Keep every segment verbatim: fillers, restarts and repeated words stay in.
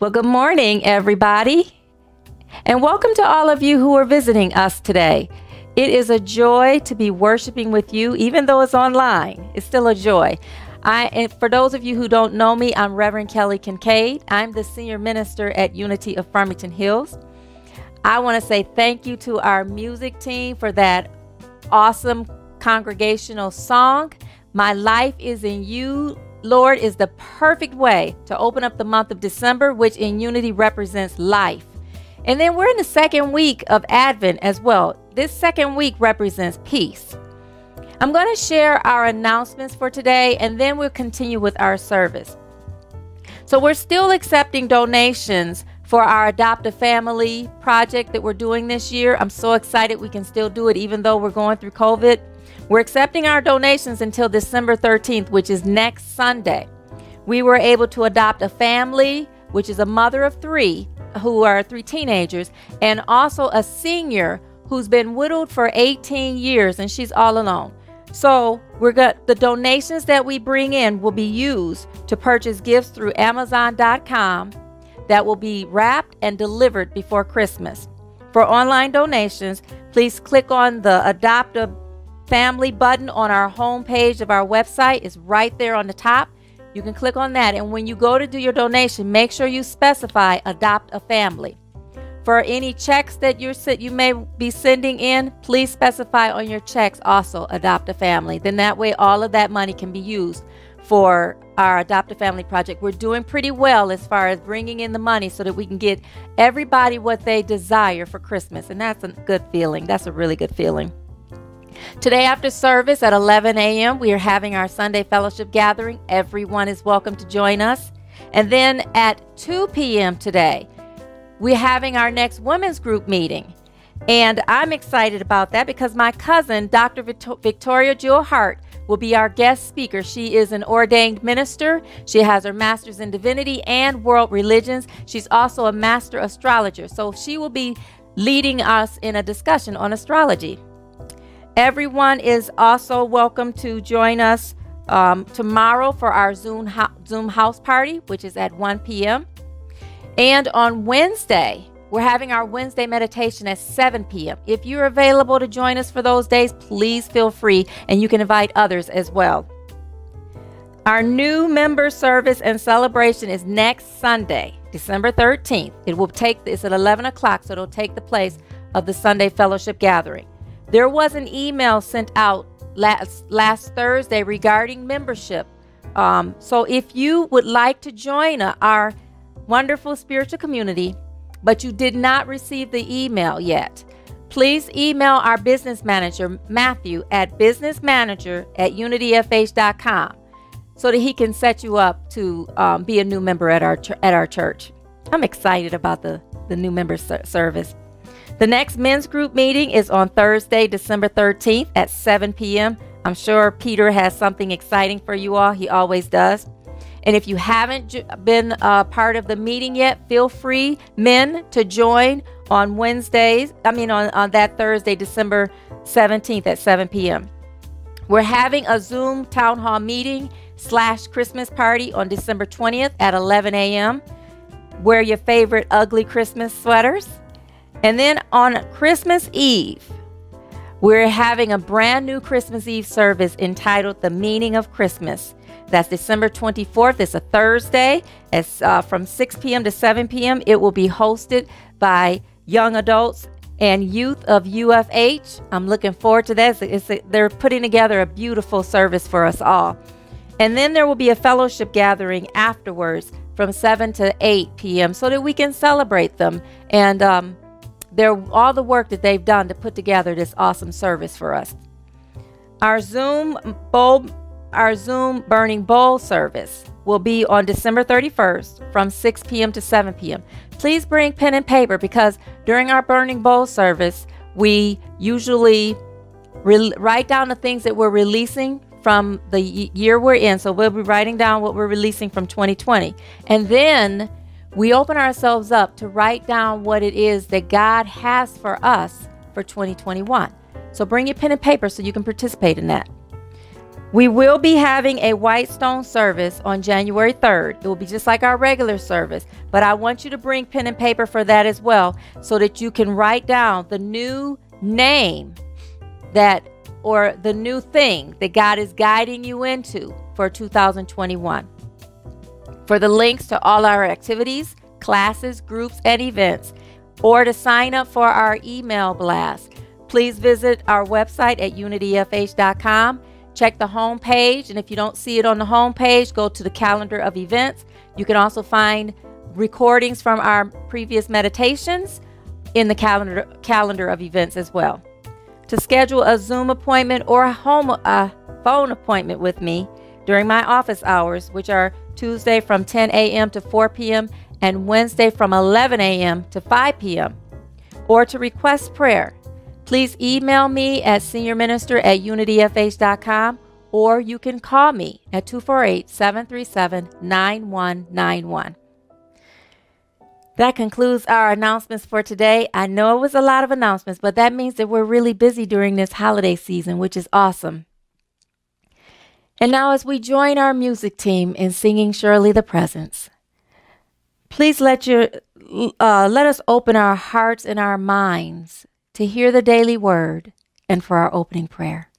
Well, good morning, everybody, and welcome to all of you who are visiting us today. It is a joy to be worshiping with you, even though it's online. It's still a joy. I, and for those of you who don't know me, I'm Reverend Kelly Kincaid. I'm the senior minister at Unity of Farmington Hills. I want to say thank you to our music team for that awesome congregational song. My Life Is in You, Lord, is the perfect way to open up the month of December, which in Unity represents life. And then we're in the second week of Advent as well. This second week represents peace. I'm going to share our announcements for today, and then we'll continue with our service. So we're still accepting donations for our Adopt a Family project that we're doing this year. I'm so excited we can still do it even though we're going through COVID. We're accepting our donations until December thirteenth, which is next Sunday. We were able to adopt a family, which is a mother of three, who are three teenagers, and also a senior who's been widowed for eighteen years, and she's all alone. So we're got the donations that we bring in will be used to purchase gifts through Amazon dot com that will be wrapped and delivered before Christmas. For online donations, please click on the Adopt a Family button on our homepage of our website. Is right there on the top. You can click on that, and when you go to do your donation, make sure you specify Adopt a Family. For any checks that you're you may be sending in, please specify on your checks also Adopt a Family. Then that way all of that money can be used for our Adopt a Family project. We're doing pretty well as far as bringing in the money so that we can get everybody what they desire for Christmas, and that's a good feeling. That's a really good feeling. Today after service at eleven a.m., we are having our Sunday fellowship gathering. Everyone is welcome to join us. And then at two p.m. today, we're having our next women's group meeting. And I'm excited about that because my cousin, Doctor Victor- Victoria Jewel Hart, will be our guest speaker. She is an ordained minister. She has her master's in divinity and world religions. She's also a master astrologer. So she will be leading us in a discussion on astrology. Everyone is also welcome to join us um, tomorrow for our Zoom, ho- Zoom house party, which is at one p.m. And on Wednesday, we're having our Wednesday meditation at seven p.m. If you're available to join us for those days, please feel free, and you can invite others as well. Our new member service and celebration is next Sunday, December thirteenth. It will take, it's at eleven o'clock, so it'll take the place of the Sunday fellowship gathering. There was an email sent out last last Thursday regarding membership. Um, so if you would like to join a, our wonderful spiritual community, but you did not receive the email yet, Please email our business manager, Matthew, at businessmanager at unityfh dot com so that he can set you up to um, be a new member at our, at our church. I'm excited about the, the new member ser- service. The next men's group meeting is on Thursday, December thirteenth at seven p.m. I'm sure Peter has something exciting for you all. He always does. And if you haven't been a part of the meeting yet, feel free, men, to join on Wednesdays. I mean, on, on that Thursday, December seventeenth at seven p.m. We're having a Zoom town hall meeting slash Christmas party on December twentieth at eleven a.m. Wear your favorite ugly Christmas sweaters. And then on Christmas Eve, we're having a brand new Christmas Eve service entitled The Meaning of Christmas. That's December twenty-fourth. It's a Thursday. It's uh, from six p.m. to seven p.m. It will be hosted by young adults and youth of U F H. I'm looking forward to that. It's a, they're putting together a beautiful service for us all. And then there will be a fellowship gathering afterwards from seven to eight p.m. so that we can celebrate them and um, their, all the work that they've done to put together this awesome service for us. Our Zoom bulb Our Zoom Burning Bowl service will be on December thirty-first from six p.m. to seven p.m. Please bring pen and paper because during our Burning Bowl service, we usually re- write down the things that we're releasing from the y- year we're in. So we'll be writing down what we're releasing from twenty twenty. And then we open ourselves up to write down what it is that God has for us for twenty twenty-one. So bring your pen and paper so you can participate in that. We will be having a Whitestone service on January third. It will be just like our regular service, but I want you to bring pen and paper for that as well so that you can write down the new name that, or the new thing that God is guiding you into for two thousand twenty-one. For the links to all our activities, classes, groups, and events, or to sign up for our email blast, please visit our website at unity f h dot com. Check the home page, and if you don't see it on the home page, go to the calendar of events. You can also find recordings from our previous meditations in the calendar calendar of events as well. To schedule a Zoom appointment or a home uh, phone appointment with me during my office hours, which are Tuesday from ten a.m. to four p.m. and Wednesday from eleven a.m. to five p.m. or to request prayer, please email me at senior minister at unityfh dot com, or you can call me at two four eight, seven three seven, nine one nine one. That concludes our announcements for today. I know it was a lot of announcements, but that means that we're really busy during this holiday season, which is awesome. And now as we join our music team in singing Surely the Presence, please let, your, uh, let us open our hearts and our minds to hear the daily word, and for our opening prayer.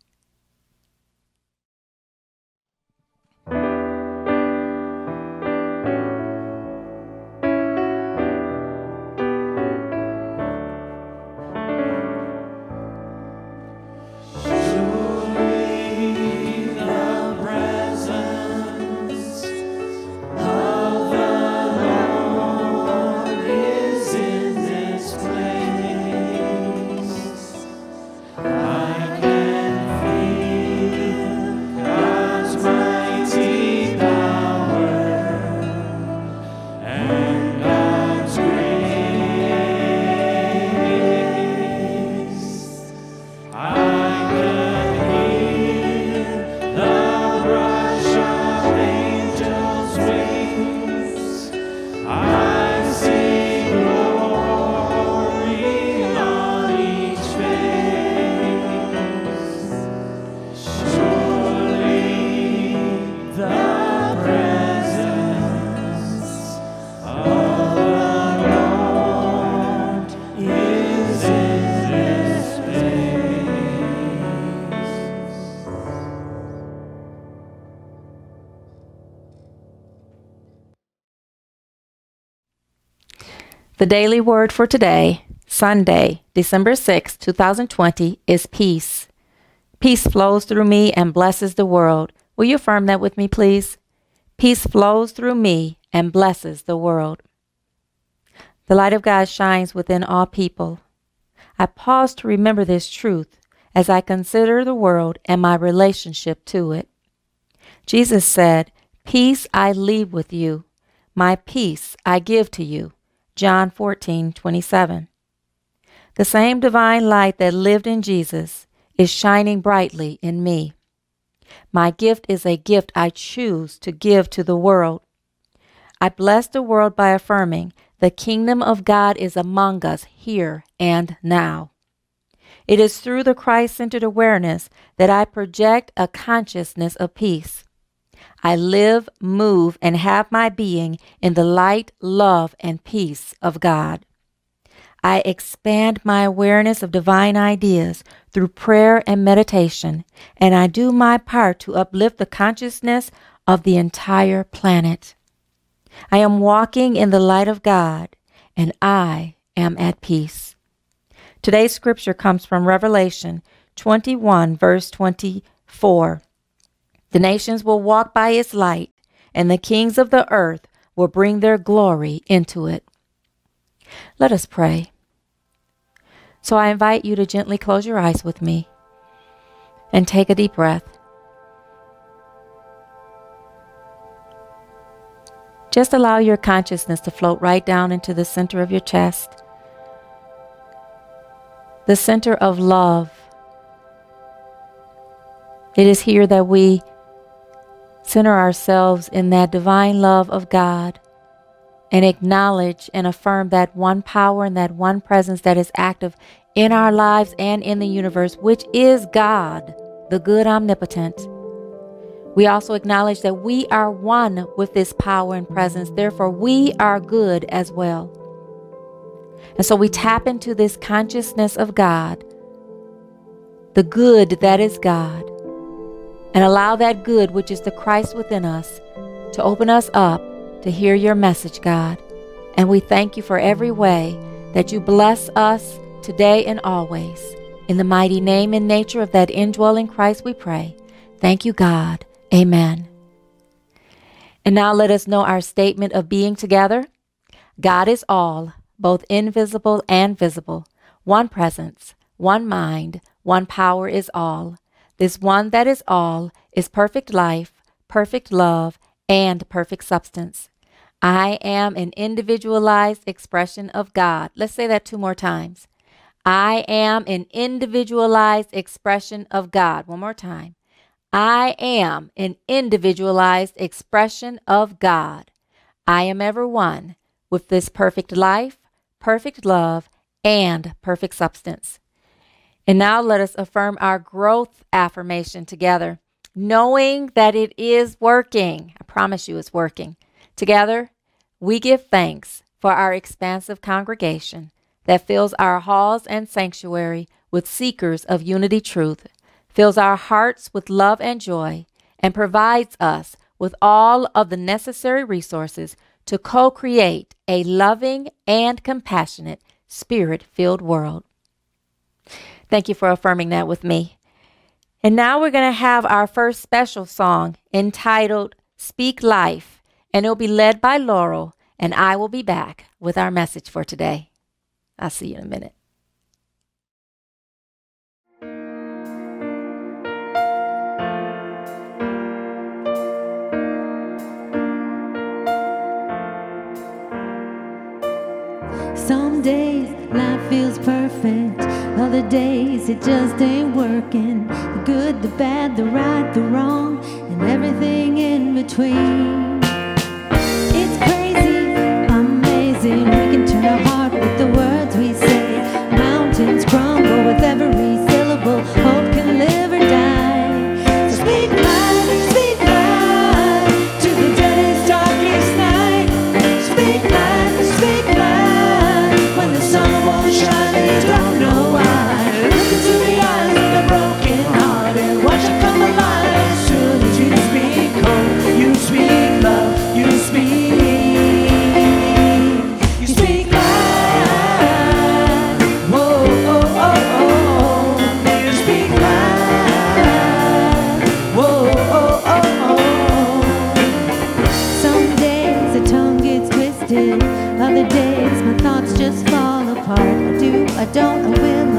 The daily word for today, Sunday, December sixth, twenty twenty, is peace. Peace flows through me and blesses the world. Will you affirm that with me, please? Peace flows through me and blesses the world. The light of God shines within all people. I pause to remember this truth as I consider the world and my relationship to it. Jesus said, "Peace I leave with you, my peace I give to you." John fourteen twenty-seven. The same divine light that lived in Jesus is shining brightly in me. My gift is a gift I choose to give to the world. I bless the world by affirming the kingdom of God is among us here and now. It is through the Christ-centered awareness that I project a consciousness of peace. I live, move, and have my being in the light, love, and peace of God. I expand my awareness of divine ideas through prayer and meditation, and I do my part to uplift the consciousness of the entire planet. I am walking in the light of God, and I am at peace. Today's scripture comes from Revelation twenty-one, verse twenty-four. The nations will walk by its light, and the kings of the earth will bring their glory into it. Let us pray. So I invite you to gently close your eyes with me and take a deep breath. Just allow your consciousness to float right down into the center of your chest, the center of love. It is here that we center ourselves in that divine love of God and acknowledge and affirm that one power and that one presence that is active in our lives and in the universe, which is God, the good omnipotent. We also acknowledge that we are one with this power and presence. Therefore, we are good as well. And so we tap into this consciousness of God, the good that is God, and allow that good, which is the Christ within us, to open us up to hear your message, God. And we thank you for every way that you bless us today and always. In the mighty name and nature of that indwelling Christ we pray. Thank you, God. Amen. And now let us know our statement of being together. God is all, both invisible and visible. One presence, one mind, one power is all. This one that is all is perfect life, perfect love, and perfect substance. I am an individualized expression of God. Let's say that two more times. I am an individualized expression of God. One more time. I am an individualized expression of God. I am ever one with this perfect life, perfect love, and perfect substance. And now let us affirm our growth affirmation together, knowing that it is working. I promise you it's working. Together, we give thanks for our expansive congregation that fills our halls and sanctuary with seekers of unity truth, fills our hearts with love and joy, and provides us with all of the necessary resources to co-create a loving and compassionate, spirit-filled world. Thank you for affirming that with me. And now we're going to have our first special song entitled Speak Life, and it'll be led by Laurel, and I will be back with our message for today. I'll see you in a minute. Some days life feels perfect, other days it just ain't working. The good, the bad, the right, the wrong, and everything in between. It's crazy, amazing, we can turn our heart with the words we say. Mountains crumble with every syllable, hope can live or die. So speak life, speak life, to the deadest, darkest night. Speak life, speak life. I don't know why. Look into the eyes of the broken heart and watch it come alive. As soon as you speak hope, you speak love, you speak, you speak life. Whoa, oh, oh, oh. You speak life. Whoa, oh, oh, oh. Some days the tongue gets twisted, other days my thoughts just fall apart. I do, I don't, I will.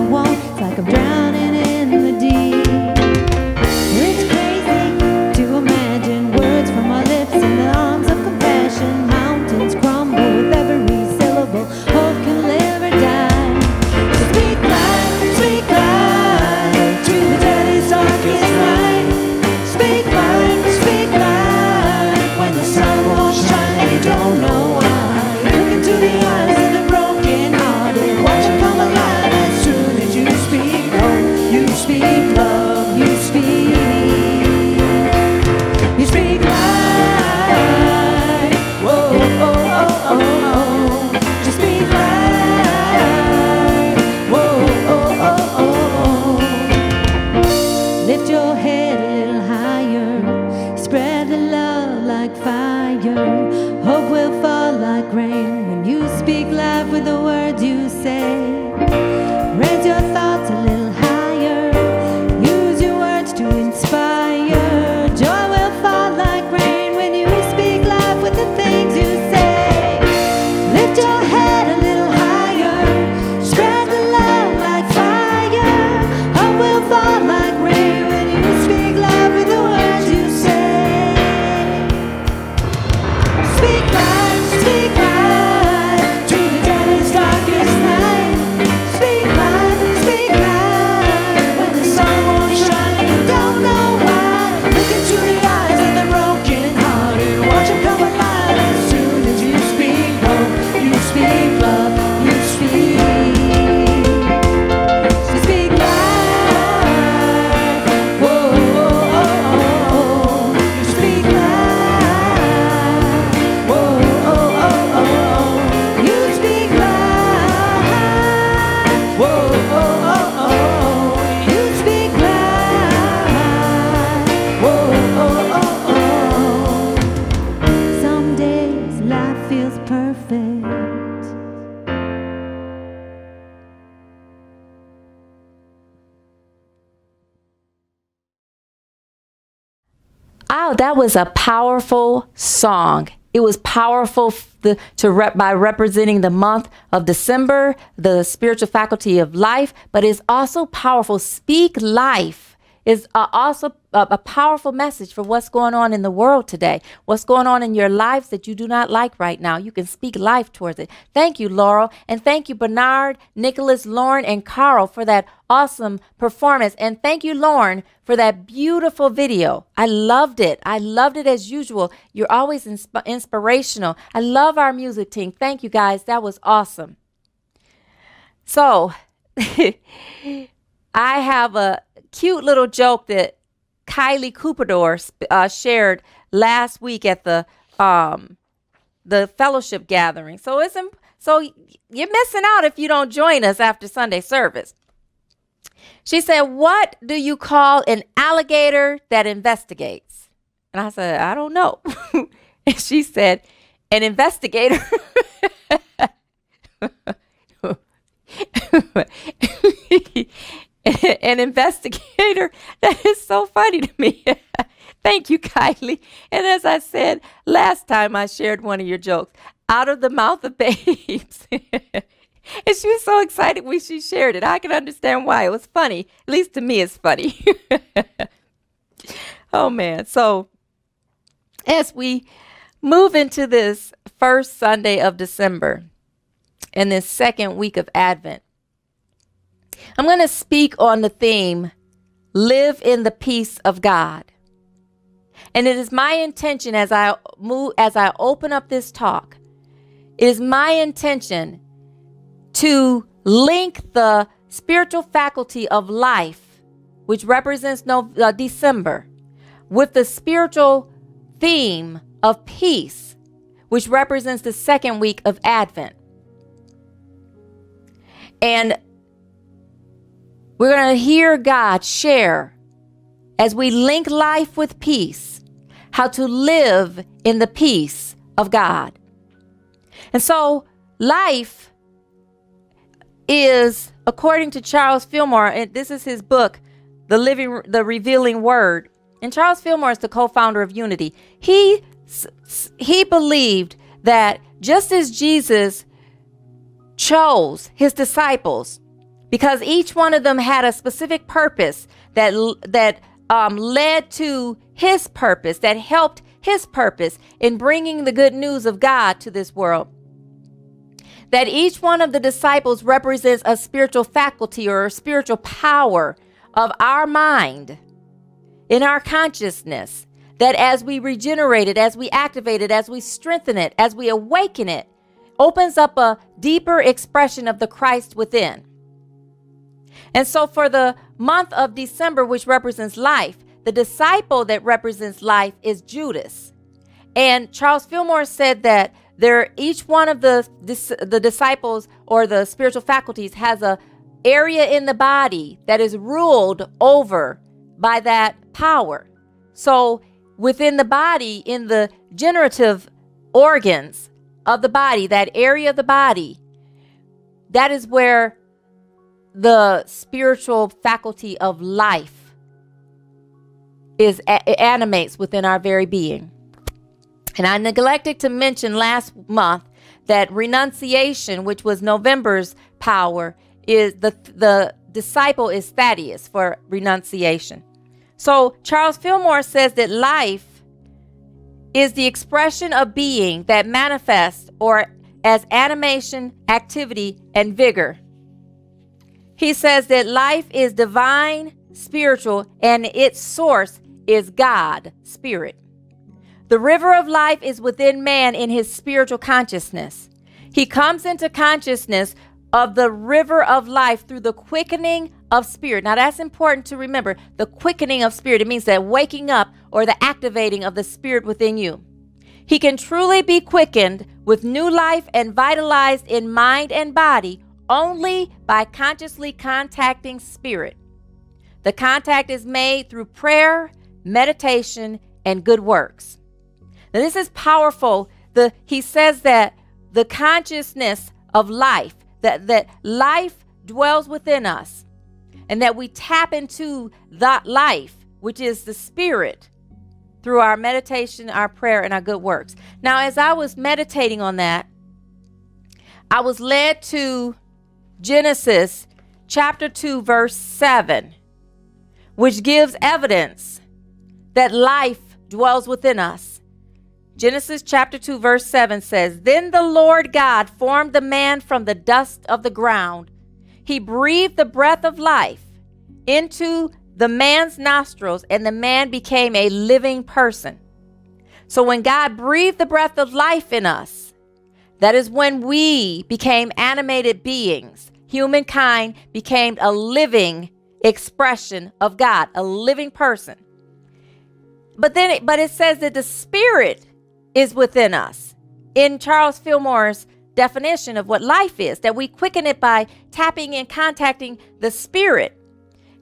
Oh, that was a powerful song. It was powerful the, to rep, by representing the month of December, the spiritual faculty of life, but it's also powerful. Speak life is uh, also a, a powerful message for what's going on in the world today, what's going on in your lives that you do not like right now. You can speak life towards it. Thank you, Laurel, and thank you, Bernard, Nicholas, Lauren, and Carl for that awesome performance. And thank you, Lauren, for that beautiful video. I loved it. I loved it as usual. You're always insp- inspirational. I love our music team. Thank you, guys. That was awesome. So I have a cute little joke that Kylie Coupador uh, shared last week at the um, the fellowship gathering. So it's imp- so you're missing out if you don't join us after Sunday service. She said, what do you call an alligator that investigates? And I said, I don't know. And she said, an investigator. An investigator. That is so funny to me. Thank you, Kylie. And as I said, last time I shared one of your jokes, out of the mouth of babes. And she was so excited when she shared it. I can understand why. It was funny. At least to me, it's funny. Oh, man. So as we move into this first Sunday of December and this second week of Advent, I'm going to speak on the theme, live in the peace of God. And it is my intention as I move, as I open up this talk, it is my intention to link the spiritual faculty of life, which represents no, uh, December, with the spiritual theme of peace, which represents the second week of Advent. And we're going to hear God share, as we link life with peace, how to live in the peace of God. And so life is, according to Charles Fillmore, and this is his book, The Living, The Revealing Word. And Charles Fillmore is the co-founder of Unity. He he believed that just as Jesus chose his disciples, because each one of them had a specific purpose that that um, led to his purpose, that helped his purpose in bringing the good news of God to this world, that each one of the disciples represents a spiritual faculty or a spiritual power of our mind, in our consciousness, that as we regenerate it, as we activate it, as we strengthen it, as we awaken it, opens up a deeper expression of the Christ within. And so for the month of December, which represents life, the disciple that represents life is Judas. And Charles Fillmore said that There, each one of the, the disciples or the spiritual faculties has a area in the body that is ruled over by that power. So within the body, in the generative organs of the body, that area of the body, that is where the spiritual faculty of life is a- animates within our very being. And I neglected to mention last month that renunciation, which was November's power, is the the disciple is Thaddeus for renunciation. So Charles Fillmore says that life is the expression of being that manifests or as animation, activity, and vigor. He says that life is divine, spiritual, and its source is God, spirit. The river of life is within man in his spiritual consciousness. He comes into consciousness of the river of life through the quickening of spirit. Now that's important to remember, the quickening of spirit. It means that waking up or the activating of the spirit within you. He can truly be quickened with new life and vitalized in mind and body only by consciously contacting spirit. The contact is made through prayer, meditation, and good works. Now, this is powerful. The he says that the consciousness of life, that, that life dwells within us, and that we tap into that life, which is the spirit, through our meditation, our prayer, and our good works. Now, as I was meditating on that, I was led to Genesis chapter two, verse seven, which gives evidence that life dwells within us. Genesis chapter two, verse seven says, "Then the Lord God formed the man from the dust of the ground. He breathed the breath of life into the man's nostrils, and the man became a living person." So when God breathed the breath of life in us, that is when we became animated beings. Humankind became a living expression of God, a living person. But then, it, but it says that the spirit is within us. In Charles Fillmore's definition of what life is, that we quicken it by tapping and contacting the spirit.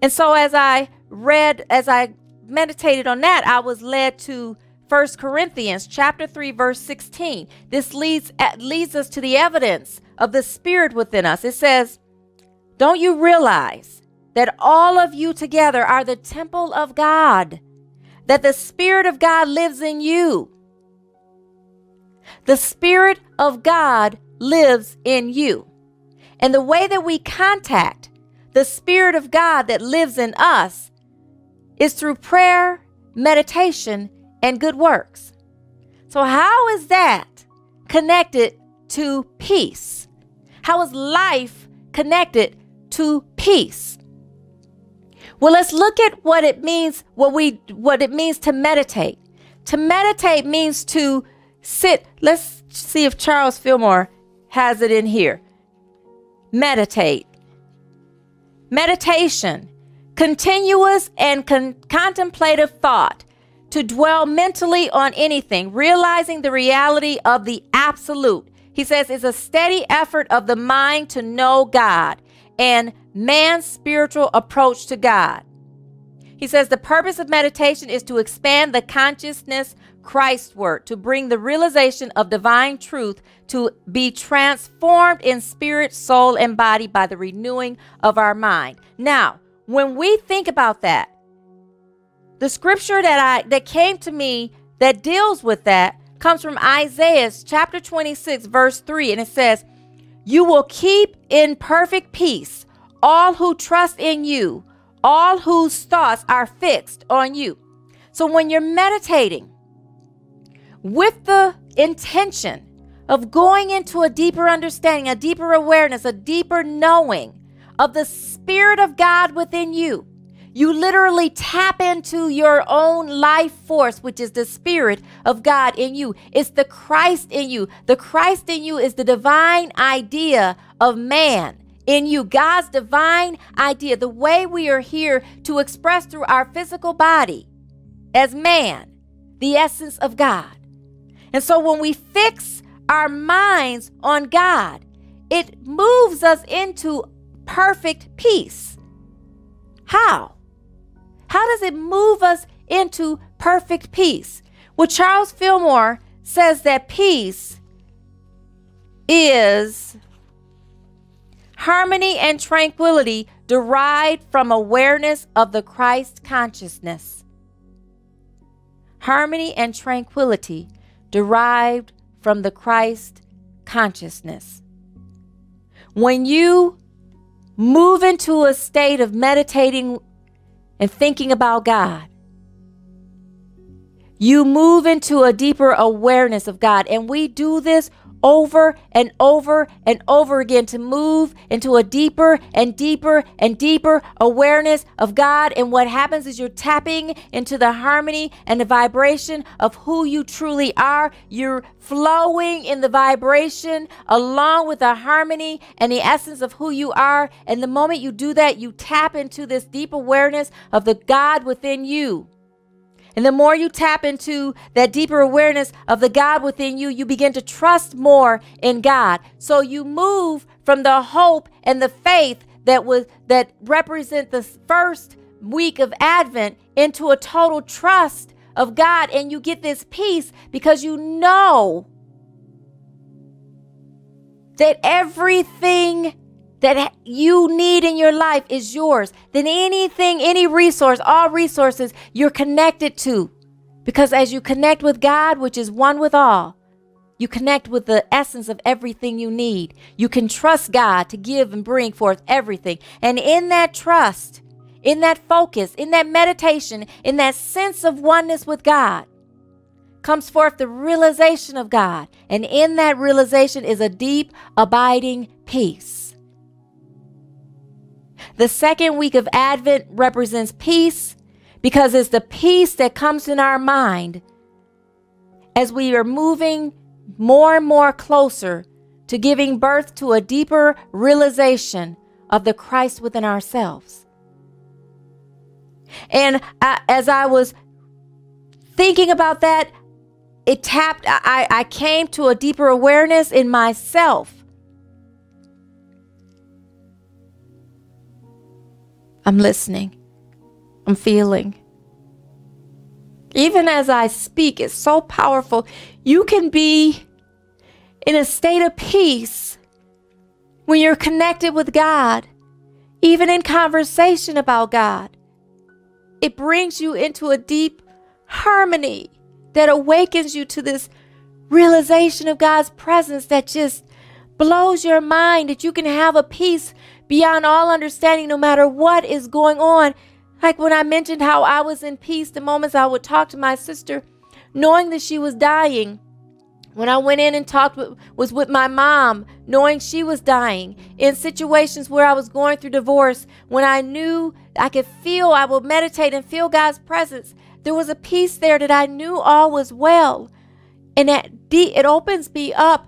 And so as I read, as I meditated on that, I was led to First Corinthians chapter three, verse sixteen. This leads, leads us to the evidence of the spirit within us. It says, "Don't you realize that all of you together are the temple of God, that the spirit of God lives in you?" The Spirit of God lives in you. And the way that we contact the Spirit of God that lives in us is through prayer, meditation, and good works. So how is that connected to peace? How is life connected to peace? Well, let's look at what it means, what we what it means to meditate. To meditate means to sit. Let's see if Charles Fillmore has it in here. Meditate. Meditation. Continuous and con- contemplative thought. To dwell mentally on anything, realizing the reality of the absolute. He says it's a steady effort of the mind to know God and man's spiritual approach to God. He says the purpose of meditation is to expand the consciousness Christward, to bring the realization of divine truth, to be transformed in spirit, soul, and body by the renewing of our mind. Now, when we think about that, the scripture that I that came to me that deals with that comes from Isaiah chapter twenty-six, verse three, and it says, "You will keep in perfect peace all who trust in you, all whose thoughts are fixed on you." So when you're meditating, with the intention of going into a deeper understanding, a deeper awareness, a deeper knowing of the Spirit of God within you, you literally tap into your own life force, which is the Spirit of God in you. It's the Christ in you. The Christ in you is the divine idea of man in you, God's divine idea, the way we are here to express through our physical body as man, the essence of God. And so when we fix our minds on God, it moves us into perfect peace. How? How does it move us into perfect peace? Well, Charles Fillmore says that peace is harmony and tranquility derived from awareness of the Christ consciousness. Harmony and tranquility derived from the Christ consciousness. When you move into a state of meditating and thinking about God, you move into a deeper awareness of God. And we do this over and over and over again to move into a deeper and deeper and deeper awareness of God. And what happens is you're tapping into the harmony and the vibration of who you truly are. You're flowing in the vibration along with the harmony and the essence of who you are. And the moment you do that, you tap into this deep awareness of the God within you. And the more you tap into that deeper awareness of the God within you, you begin to trust more in God. So you move from the hope and the faith that was that represent the first week of Advent into a total trust of God. And you get this peace because you know that everything that you need in your life is yours. Then anything, any resource, all resources you're connected to Because as you connect with God, which is one with all, you connect with the essence of everything you need. You can trust God to give and bring forth everything. And in that trust, in that focus, in that meditation, in that sense of oneness with God, comes forth the realization of God. And in that realization is a deep, abiding peace. The second week of Advent represents peace because it's the peace that comes in our mind as we are moving more and more closer to giving birth to a deeper realization of the Christ within ourselves. And I, as I was thinking about that, it tapped, I, I came to a deeper awareness in myself. I'm listening. I'm feeling. Even as I speak, it's so powerful. You can be in a state of peace when you're connected with God, even in conversation about God. It brings you into a deep harmony that awakens you to this realization of God's presence that just blows your mind, that you can have a peace beyond all understanding no matter what is going on. Like when I mentioned how I was in peace the moments I would talk to my sister, knowing that she was dying. When I went in and talked with, was with my mom, knowing she was dying. In situations where I was going through divorce, when I knew I could feel, I would meditate and feel God's presence. There was a peace there that I knew all was well. And that de- it opens me up.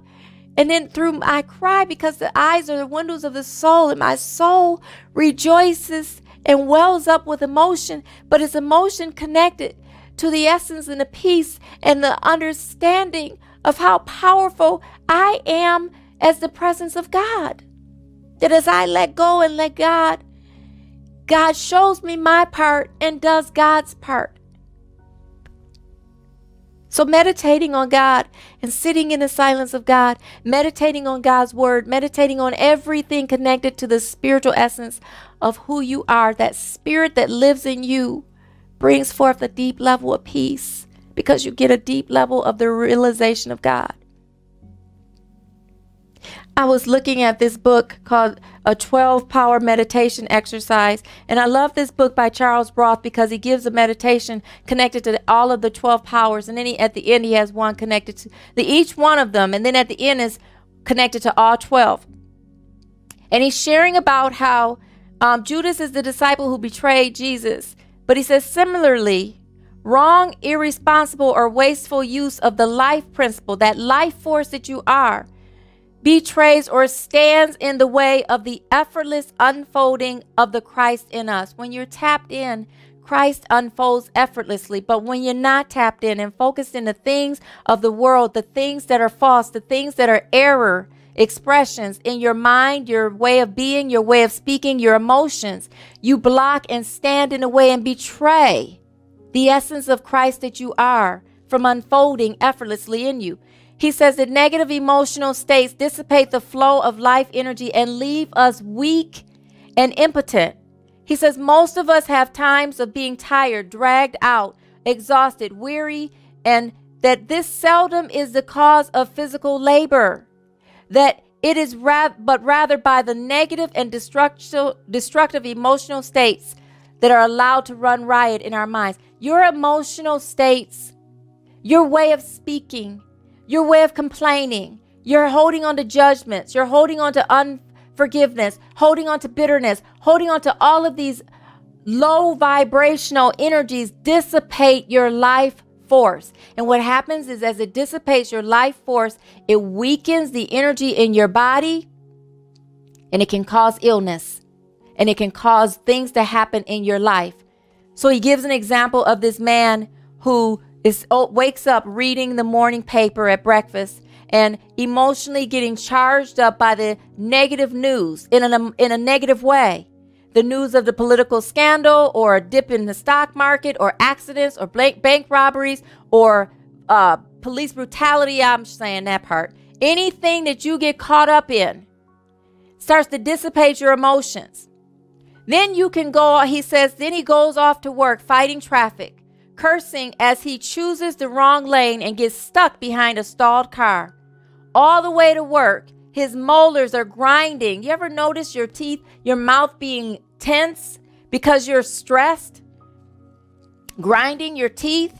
And then through, I cry because the eyes are the windows of the soul, and my soul rejoices and wells up with emotion, but it's emotion connected to the essence and the peace and the understanding of how powerful I am as the presence of God. That as I let go and let God, God shows me my part and does God's part. So meditating on God and sitting in the silence of God, meditating on God's word, meditating on everything connected to the spiritual essence of who you are, that spirit that lives in you, brings forth a deep level of peace because you get a deep level of the realization of God. I was looking at this book called A twelve Power Meditation Exercise, and I love this book by Charles Roth because he gives a meditation connected to all of the twelve powers, and then he, at the end he has one connected to the, each one of them, and then at the end is connected to all twelve. And he's sharing about how um, Judas is the disciple who betrayed Jesus, but he says similarly, wrong, irresponsible, or wasteful use of the life principle, that life force that you are, betrays or stands in the way of the effortless unfolding of the Christ in us. When you're tapped in, Christ unfolds effortlessly. But when you're not tapped in and focused in the things of the world, the things that are false, the things that are error expressions in your mind, your way of being, your way of speaking, your emotions, you block and stand in the way and betray the essence of Christ that you are from unfolding effortlessly in you. He says that negative emotional states dissipate the flow of life energy and leave us weak and impotent. He says most of us have times of being tired, dragged out, exhausted, weary, and that this seldom is the cause of physical labor, that it is ra- but rather by the negative and destructive, destructive emotional states that are allowed to run riot in our minds. Your emotional states, your way of speaking, your way of complaining, you're holding on to judgments, you're holding on to unforgiveness, holding on to bitterness, holding on to all of these low vibrational energies dissipate your life force. And what happens is as it dissipates your life force, it weakens the energy in your body, and it can cause illness, and it can cause things to happen in your life. So he gives an example of this man who Is, oh, wakes up reading the morning paper at breakfast and emotionally getting charged up by the negative news in, an, in a negative way. The news of the political scandal or a dip in the stock market or accidents or blank bank robberies or uh, police brutality. I'm saying that part. Anything that you get caught up in starts to dissipate your emotions. Then you can go, he says, then he goes off to work fighting traffic, cursing as he chooses the wrong lane and gets stuck behind a stalled car. All the way to work, his molars are grinding. You ever notice your teeth, your mouth being tense because you're stressed? Grinding your teeth.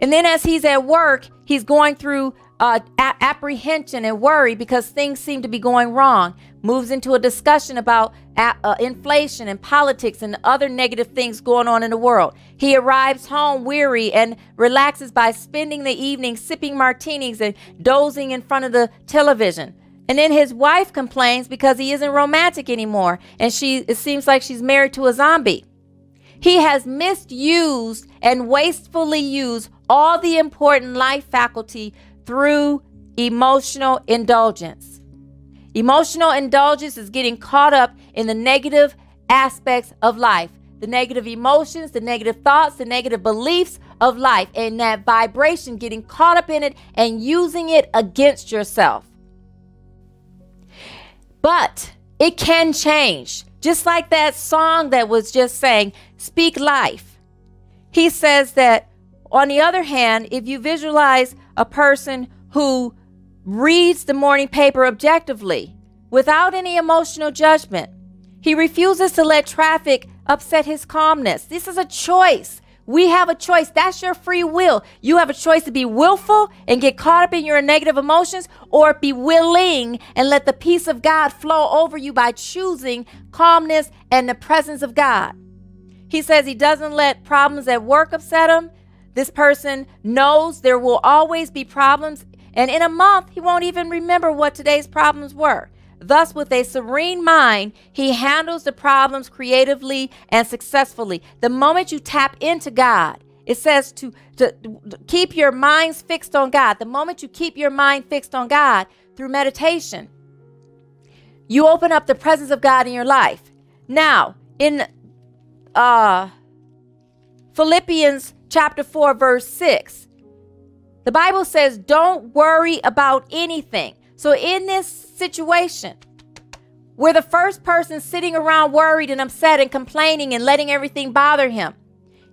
And then as he's at work, he's going through uh, a- apprehension and worry because things seem to be going wrong. Moves into a discussion about a- uh, inflation and politics and other negative things going on in the world. He arrives home weary and relaxes by spending the evening sipping martinis and dozing in front of the television. And then his wife complains because he isn't romantic anymore, and she it seems like she's married to a zombie. He has misused and wastefully used all the important life faculty through emotional indulgence. Emotional indulgence is getting caught up in the negative aspects of life, the negative emotions, the negative thoughts, the negative beliefs of life, and that vibration, getting caught up in it and using it against yourself. But it can change. Just like that song that was just saying, speak life. He says that, on the other hand, if you visualize a person who reads the morning paper objectively, without any emotional judgment, he refuses to let traffic upset his calmness. This is a choice. We have a choice. That's your free will. You have a choice to be willful and get caught up in your negative emotions, or be willing and let the peace of God flow over you by choosing calmness and the presence of God. He says he doesn't let problems at work upset him. This person knows there will always be problems, and in a month, he won't even remember what today's problems were. Thus, with a serene mind, he handles the problems creatively and successfully. The moment you tap into God, it says to, to, to keep your minds fixed on God. The moment you keep your mind fixed on God through meditation, you open up the presence of God in your life. Now, in uh, Philippians chapter four, verse six, the Bible says, don't worry about anything. So in this situation, we're the first person sitting around worried and upset and complaining and letting everything bother him.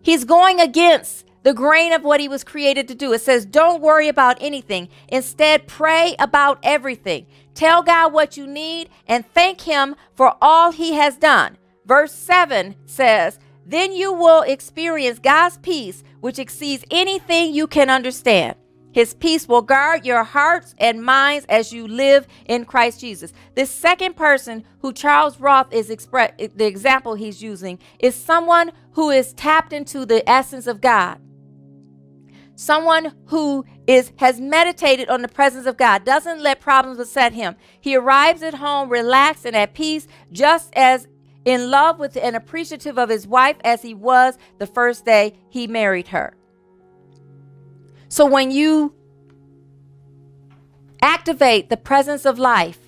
He's going against the grain of what he was created to do. It says, don't worry about anything. Instead, pray about everything. Tell God what you need and thank him for all he has done. Verse seven says, then you will experience God's peace, which exceeds anything you can understand. His peace will guard your hearts and minds as you live in Christ Jesus. This second person who Charles Roth is express, the example he's using, is someone who is tapped into the essence of God. Someone who is has meditated on the presence of God, doesn't let problems upset him. He arrives at home relaxed and at peace, just as in love with and appreciative of his wife as he was the first day he married her. So when you activate the presence of life,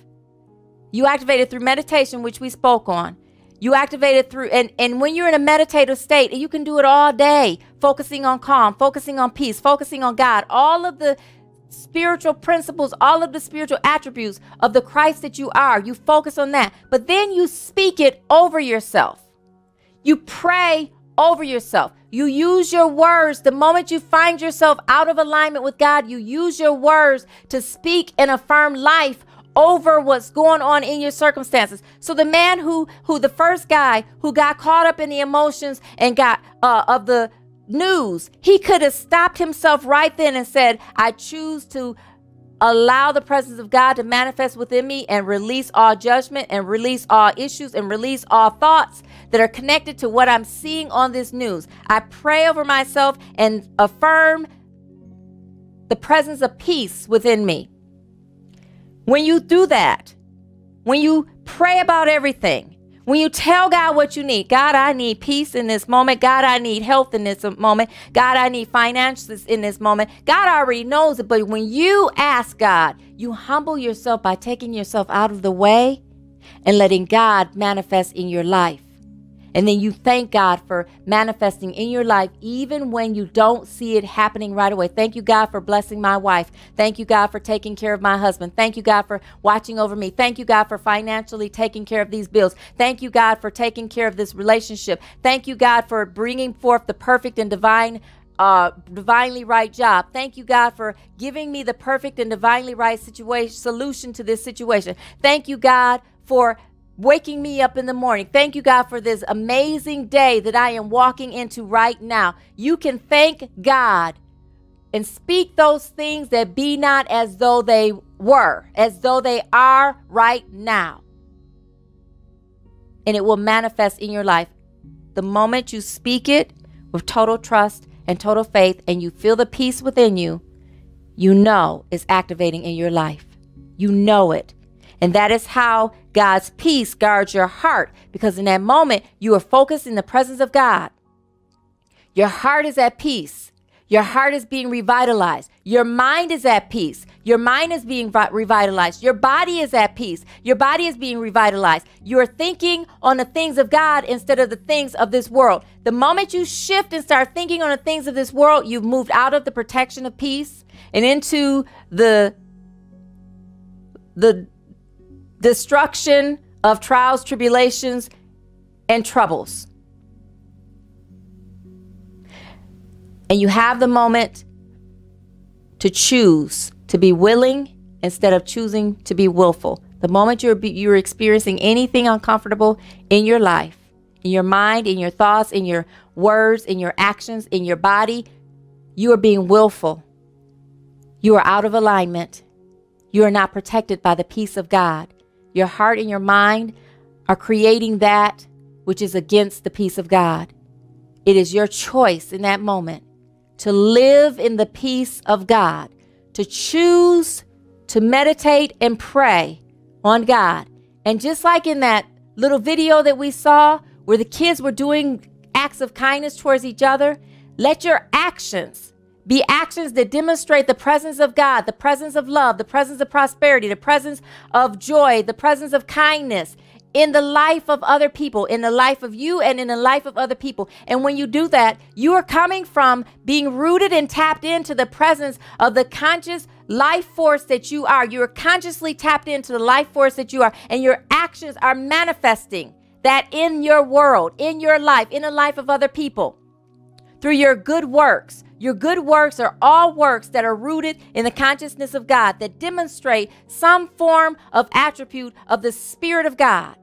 you activate it through meditation, which we spoke on. You activate it through, and, and when you're in a meditative state, you can do it all day, focusing on calm, focusing on peace, focusing on God, all of the spiritual principles, all of the spiritual attributes of the Christ that you are. You focus on that, but then you speak it over yourself. You pray over yourself. You use your words. The moment you find yourself out of alignment with God, you use your words to speak and affirm life over what's going on in your circumstances. So the man who, who the first guy who got caught up in the emotions and got uh, of the news, he could have stopped himself right then and said, I choose to allow the presence of God to manifest within me and release all judgment and release all issues and release all thoughts that are connected to what I'm seeing on this news. I pray over myself and affirm the presence of peace within me. When you do that, when you pray about everything, when you tell God what you need, God, I need peace in this moment. God, I need health in this moment. God, I need finances in this moment. God already knows it, but when you ask God, you humble yourself by taking yourself out of the way and letting God manifest in your life. And then you thank God for manifesting in your life, even when you don't see it happening right away. Thank you, God, for blessing my wife. Thank you, God, for taking care of my husband. Thank you, God, for watching over me. Thank you, God, for financially taking care of these bills. Thank you, God, for taking care of this relationship. Thank you, God, for bringing forth the perfect and divine uh, divinely right job. Thank you, God, for giving me the perfect and divinely right situation solution to this situation. Thank you, God, for waking me up in the morning. Thank you, God, for this amazing day that I am walking into right now. You can thank God and speak those things that be not as though they were, as though they are right now. And it will manifest in your life. The moment you speak it with total trust and total faith and you feel the peace within you, you know it's activating in your life. You know it. And that is how God's peace guards your heart, because in that moment, you are focused in the presence of God. Your heart is at peace. Your heart is being revitalized. Your mind is at peace. Your mind is being revitalized. Your body is at peace. Your body is being revitalized. You are thinking on the things of God instead of the things of this world. The moment you shift and start thinking on the things of this world, you've moved out of the protection of peace and into the, the destruction of trials, tribulations, and troubles. And you have the moment to choose to be willing instead of choosing to be willful. The moment you're you're experiencing anything uncomfortable in your life, in your mind, in your thoughts, in your words, in your actions, in your body, you are being willful. You are out of alignment. You are not protected by the peace of God. Your heart and your mind are creating that which is against the peace of God. It is your choice in that moment to live in the peace of God, to choose to meditate and pray on God. And just like in that little video that we saw where the kids were doing acts of kindness towards each other, let your actions be actions that demonstrate the presence of God, the presence of love, the presence of prosperity, the presence of joy, the presence of kindness in the life of other people, in the life of you and in the life of other people. And when you do that, you are coming from being rooted and tapped into the presence of the conscious life force that you are. You are consciously tapped into the life force that you are, and your actions are manifesting that in your world, in your life, in the life of other people through your good works. Your good works are all works that are rooted in the consciousness of God, that demonstrate some form of attribute of the Spirit of God.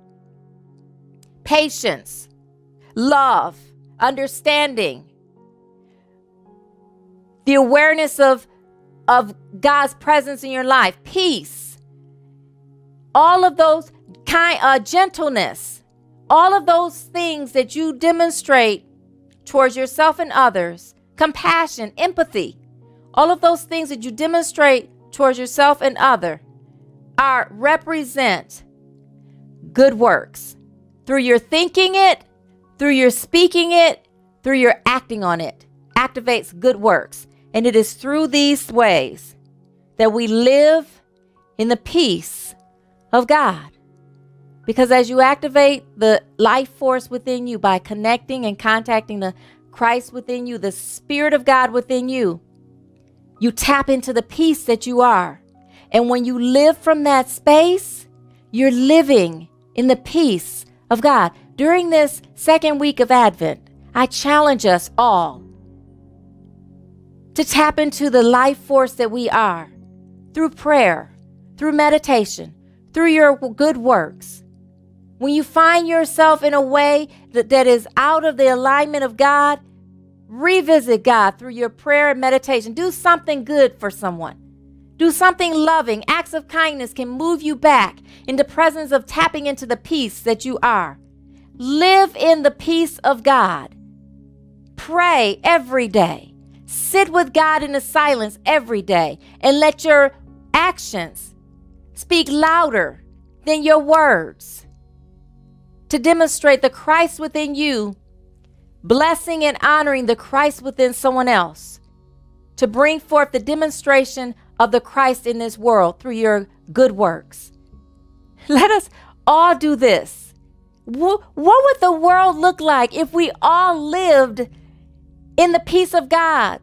Patience, love, understanding, the awareness of, of God's presence in your life, peace, all of those kind, uh, gentleness, all of those things that you demonstrate towards yourself and others, compassion, empathy, all of those things that you demonstrate towards yourself and other are represent good works through your thinking it, through your speaking it, through your acting on it, activates good works. And it is through these ways that we live in the peace of God. Because as you activate the life force within you by connecting and contacting the Christ within you, the Spirit of God within you, you tap into the peace that you are. And when you live from that space, you're living in the peace of God. During this second week of Advent, I challenge us all to tap into the life force that we are through prayer, through meditation, through your good works. When you find yourself in a way that, that is out of the alignment of God, revisit God through your prayer and meditation. Do something good for someone. Do something loving. Acts of kindness can move you back in the presence of tapping into the peace that you are. Live in the peace of God. Pray every day. Sit with God in the silence every day, and let your actions speak louder than your words to demonstrate the Christ within you, blessing and honoring the Christ within someone else, to bring forth the demonstration of the Christ in this world through your good works. Let us all do this. What would the world look like if we all lived in the peace of God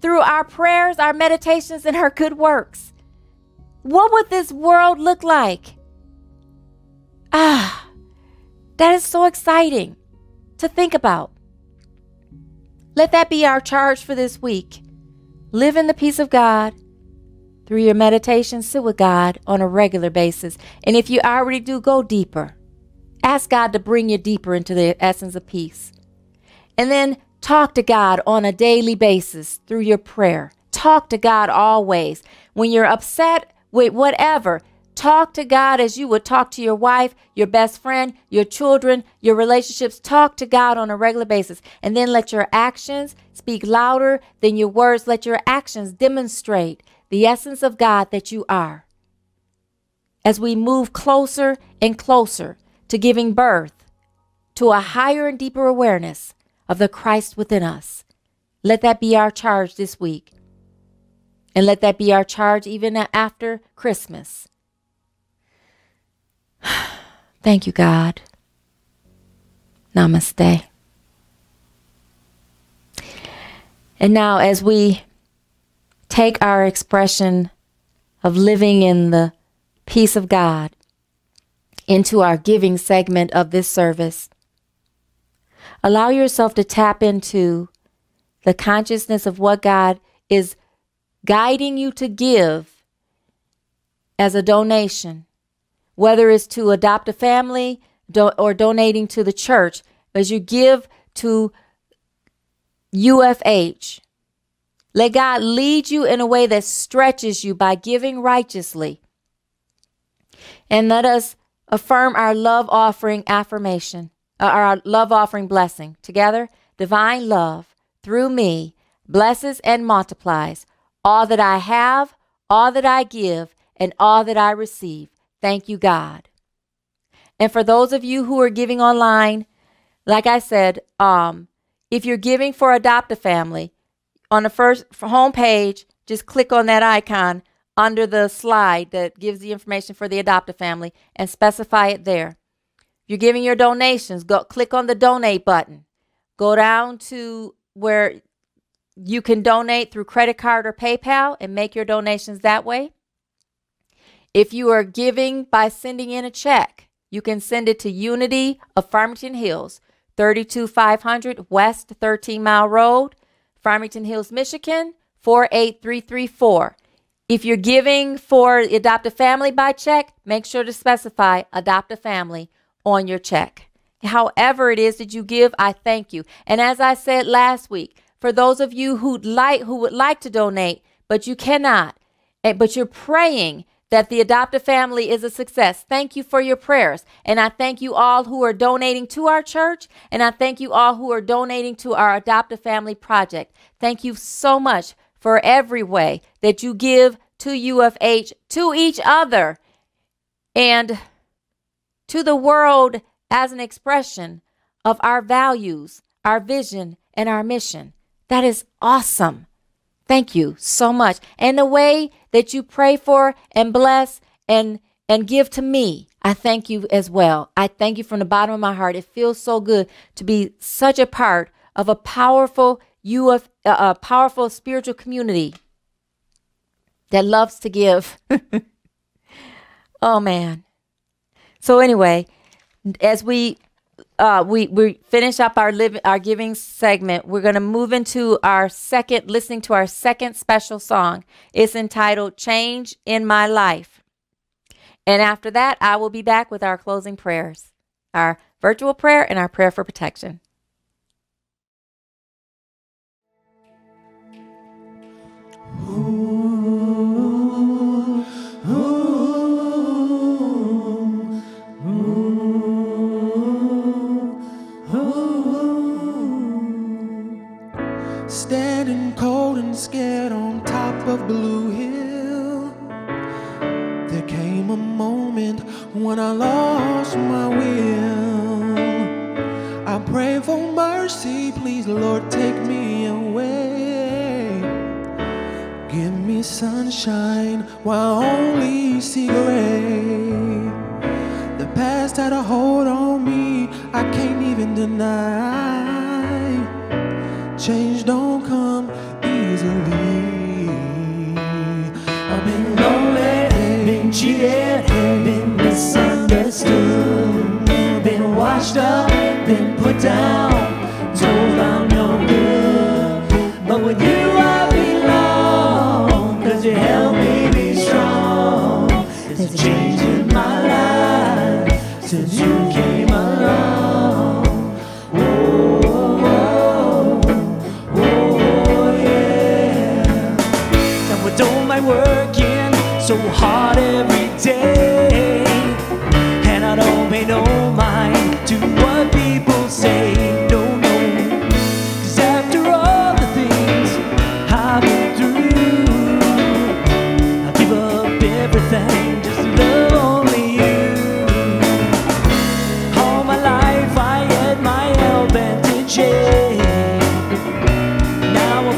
through our prayers, our meditations, and our good works? What would this world look like? Ah. That is so exciting to think about. Let that be our charge for this week. Live in the peace of God. Through your meditation, sit with God on a regular basis. And if you already do, go deeper. Ask God to bring you deeper into the essence of peace. And then talk to God on a daily basis through your prayer. Talk to God always. When you're upset with whatever, talk to God as you would talk to your wife, your best friend, your children, your relationships. Talk to God on a regular basis. And then let your actions speak louder than your words. Let your actions demonstrate the essence of God that you are. As we move closer and closer to giving birth to a higher and deeper awareness of the Christ within us, let that be our charge this week. And let that be our charge even after Christmas. Thank you, God. Namaste. And now, as we take our expression of living in the peace of God into our giving segment of this service, allow yourself to tap into the consciousness of what God is guiding you to give as a donation, whether it's to adopt a family do- or donating to the church. As you give to U F H, let God lead you in a way that stretches you by giving righteously. And let us affirm our love offering affirmation, uh, our love offering blessing. Together, divine love through me blesses and multiplies all that I have, all that I give, and all that I receive. Thank you, God. And for those of you who are giving online, like I said, um, if you're giving for Adopt a Family, on the first homepage, just click on that icon under the slide that gives the information for the Adopt a Family and specify it there. If you're giving your donations, go click on the donate button. Go down to where you can donate through credit card or PayPal and make your donations that way. If you are giving by sending in a check, you can send it to Unity of Farmington Hills, thirty-two five hundred West thirteen Mile Road, Farmington Hills, Michigan, four eight three three four. If you're giving for Adopt a Family by check, make sure to specify Adopt a Family on your check. However it is that you give, I thank you. And as I said last week, for those of you who'd like, who would like to donate, but you cannot, but you're praying that the Adopt a Family is a success, thank you for your prayers. And I thank you all who are donating to our church. And I thank you all who are donating to our Adopt a Family project. Thank you so much for every way that you give to U of H, to each other, and to the world as an expression of our values, our vision, and our mission. That is awesome. Thank you so much. And the way that you pray for and bless and, and give to me, I thank you as well. I thank you from the bottom of my heart. It feels so good to be such a part of a powerful you of uh, a powerful spiritual community that loves to give. Oh man. So anyway, as we Uh, we, we finish up our live, our giving segment, we're going to move into our second, listening to our second special song. It's entitled Change in My Life. And after that, I will be back with our closing prayers, our virtual prayer and our prayer for protection. Ooh, ooh. Standing cold and scared on top of Blue Hill, there came a moment when I lost my will. I pray for mercy, please, Lord, take me away. Give me sunshine while I only see gray. The past had a hold on me, I can't even deny. Change don't come easily. I've been lonely, been cheated, been misunderstood, been washed up, been put down, told I'm no good.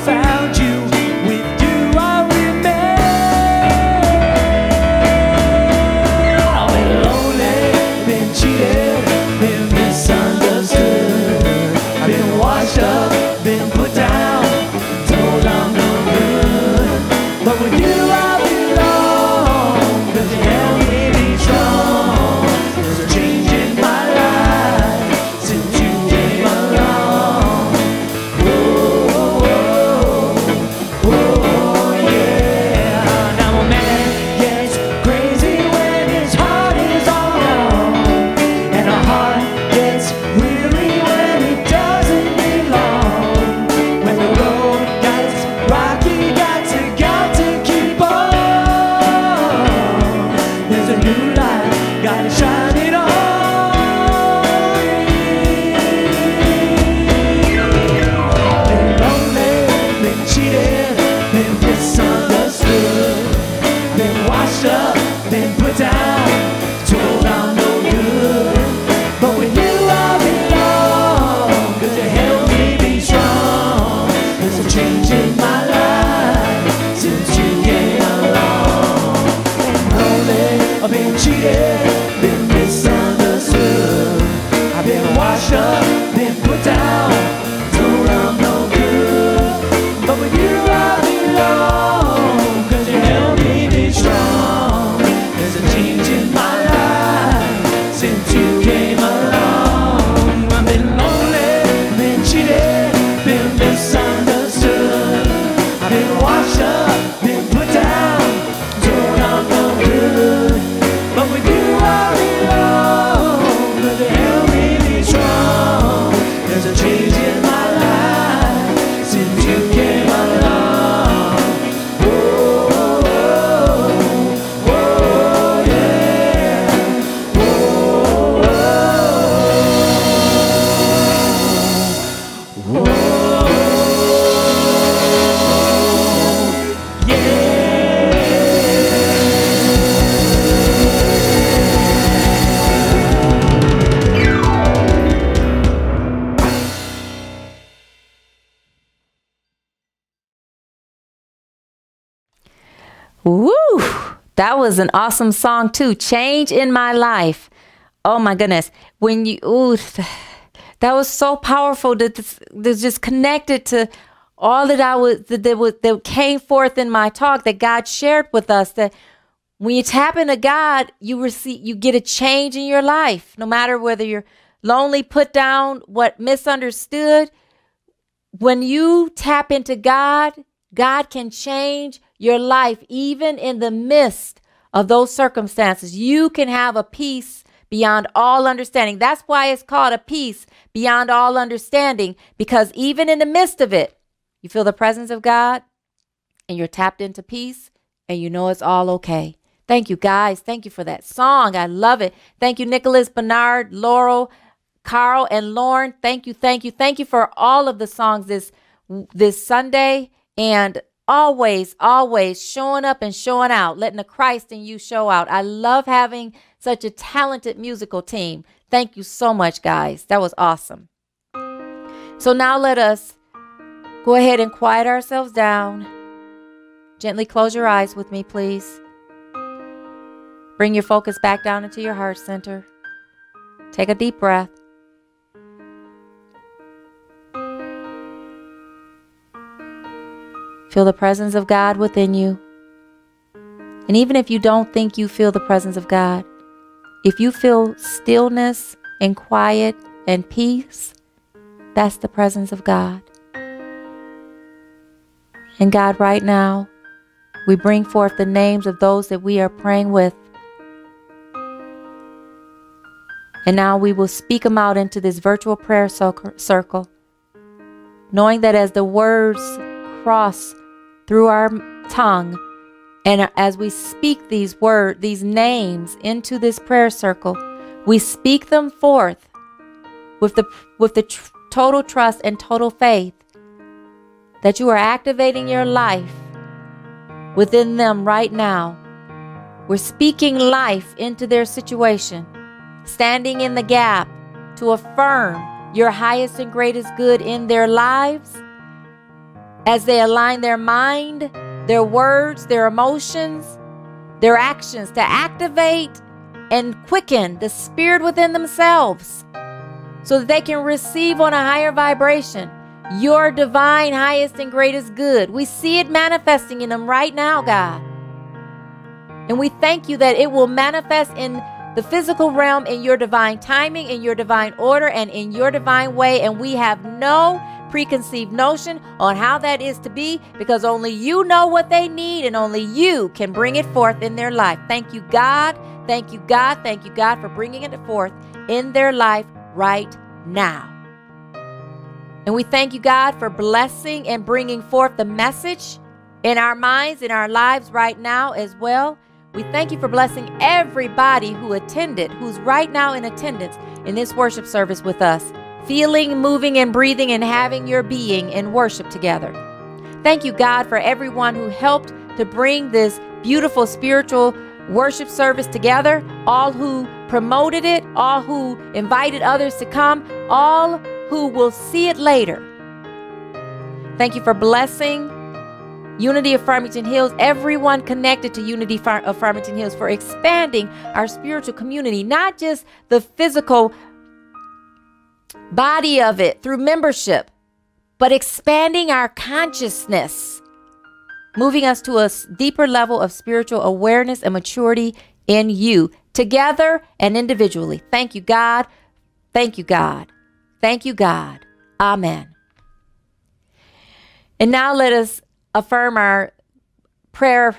found you. With you I remain. I've been lonely, been cheated, been misunderstood. I've been washed up, been put down, told I'm no good. But with you I belong, 'cause you held me be strong. There's a change in my life since you came along. Whoa, whoa, whoa, whoa, yeah. Now a man gets crazy when his heart is all wrong, and a heart gets weary when it doesn't belong. When the road gets rocky, got to, got to keep on. There's a new light, gotta shine it on. Been lonely, been cheated, been misunderstood. Been washed up, been put down, told I'm no good. But with you I belong, 'cause you held me be strong. There's a change in my life since you came along. Been lonely, I've been cheated, been misunderstood. I've been washed up, been put down, told I'm no good. But with you I belong, 'cause you held me be strong. There's a change in my life since you came along. I've been lonely, been cheated, been misunderstood. I've been washed up, been put down, told I'm no good. But with you I belong, 'cause you held me be strong. There's a change in my life since you came along. Woo! That was an awesome song too. Change in my life. Oh my goodness. When you, ooh, that was so powerful. That this, this just connected to all that I was that, that was that came forth in my talk that God shared with us. That when you tap into God, you receive, you get a change in your life. No matter whether you're lonely, put down, what misunderstood. When you tap into God, God can change your life, even in the midst of those circumstances. You can have a peace beyond all understanding. That's why it's called a peace beyond all understanding, because even in the midst of it, you feel the presence of God and you're tapped into peace and you know it's all okay. Thank you, guys. Thank you for that song. I love it. Thank you, Nicholas, Bernard, Laurel, Carl, and Lauren. Thank you, thank you, thank you for all of the songs this this Sunday. And always, always showing up and showing out, letting the Christ in you show out. I love having such a talented musical team. Thank you so much, guys. That was awesome. So now let us go ahead and quiet ourselves down. Gently close your eyes with me, please. Bring your focus back down into your heart center. Take a deep breath. Feel the presence of God within you. And even if you don't think you feel the presence of God, if you feel stillness and quiet and peace, that's the presence of God. And God, right now, we bring forth the names of those that we are praying with. And now we will speak them out into this virtual prayer circle, knowing that as the words cross through our tongue, and as we speak these words, these names into this prayer circle, we speak them forth with the with the tr- total trust and total faith that you are activating your life within them right now. We're speaking life into their situation, standing in the gap to affirm your highest and greatest good in their lives, as they align their mind, their words, their emotions, their actions to activate and quicken the spirit within themselves so that they can receive on a higher vibration your divine highest and greatest good. We see it manifesting in them right now, God. And we thank you that it will manifest in the physical realm in your divine timing, in your divine order, and in your divine way. And we have no preconceived notion on how that is to be, because only you know what they need and only you can bring it forth in their life. Thank you, God. Thank you, God. Thank you, God, for bringing it forth in their life right now. And we thank you, God, for blessing and bringing forth the message in our minds, in our lives right now as well. We thank you for blessing everybody who attended, who's right now in attendance in this worship service with us, feeling, moving, and breathing, and having your being in worship together. Thank you, God, for everyone who helped to bring this beautiful spiritual worship service together, all who promoted it, all who invited others to come, all who will see it later. Thank you for blessing Unity of Farmington Hills, everyone connected to Unity Far- of Farmington Hills, for expanding our spiritual community, not just the physical body of it through membership, but expanding our consciousness, moving us to a deeper level of spiritual awareness and maturity in you, together and individually. Thank you, God. Thank you, God. Thank you, God. Amen. And now let us affirm our prayer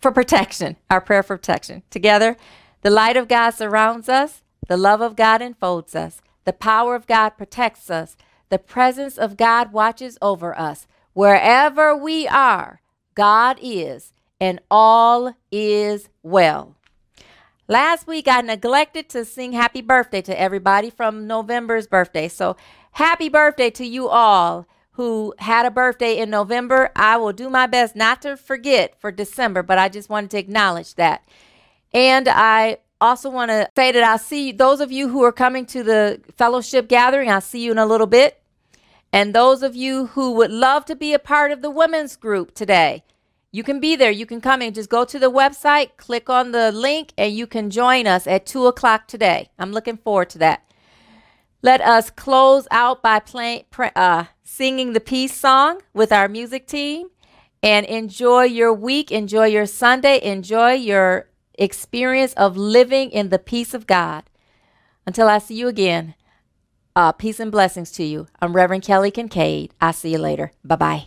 for protection, our prayer for protection. Together, the light of God surrounds us. The love of God enfolds us. The power of God protects us. The presence of God watches over us. Wherever we are, God is, and all is well. Last week, I neglected to sing happy birthday to everybody from November's birthday. So happy birthday to you all who had a birthday in November. I will do my best not to forget for December, but I just wanted to acknowledge that. And I also want to say that I'll see those of you who are coming to the fellowship gathering. I'll see you in a little bit. And those of you who would love to be a part of the women's group today, you can be there. You can come and just go to the website, click on the link, and you can join us at two o'clock today. I'm looking forward to that. Let us close out by playing, uh, singing the peace song with our music team, and enjoy your week, enjoy your Sunday, enjoy your experience of living in the peace of God. Until I see you again, uh, peace and blessings to you. I'm Reverend Kelly Kincaid. I'll see you later. Bye-bye.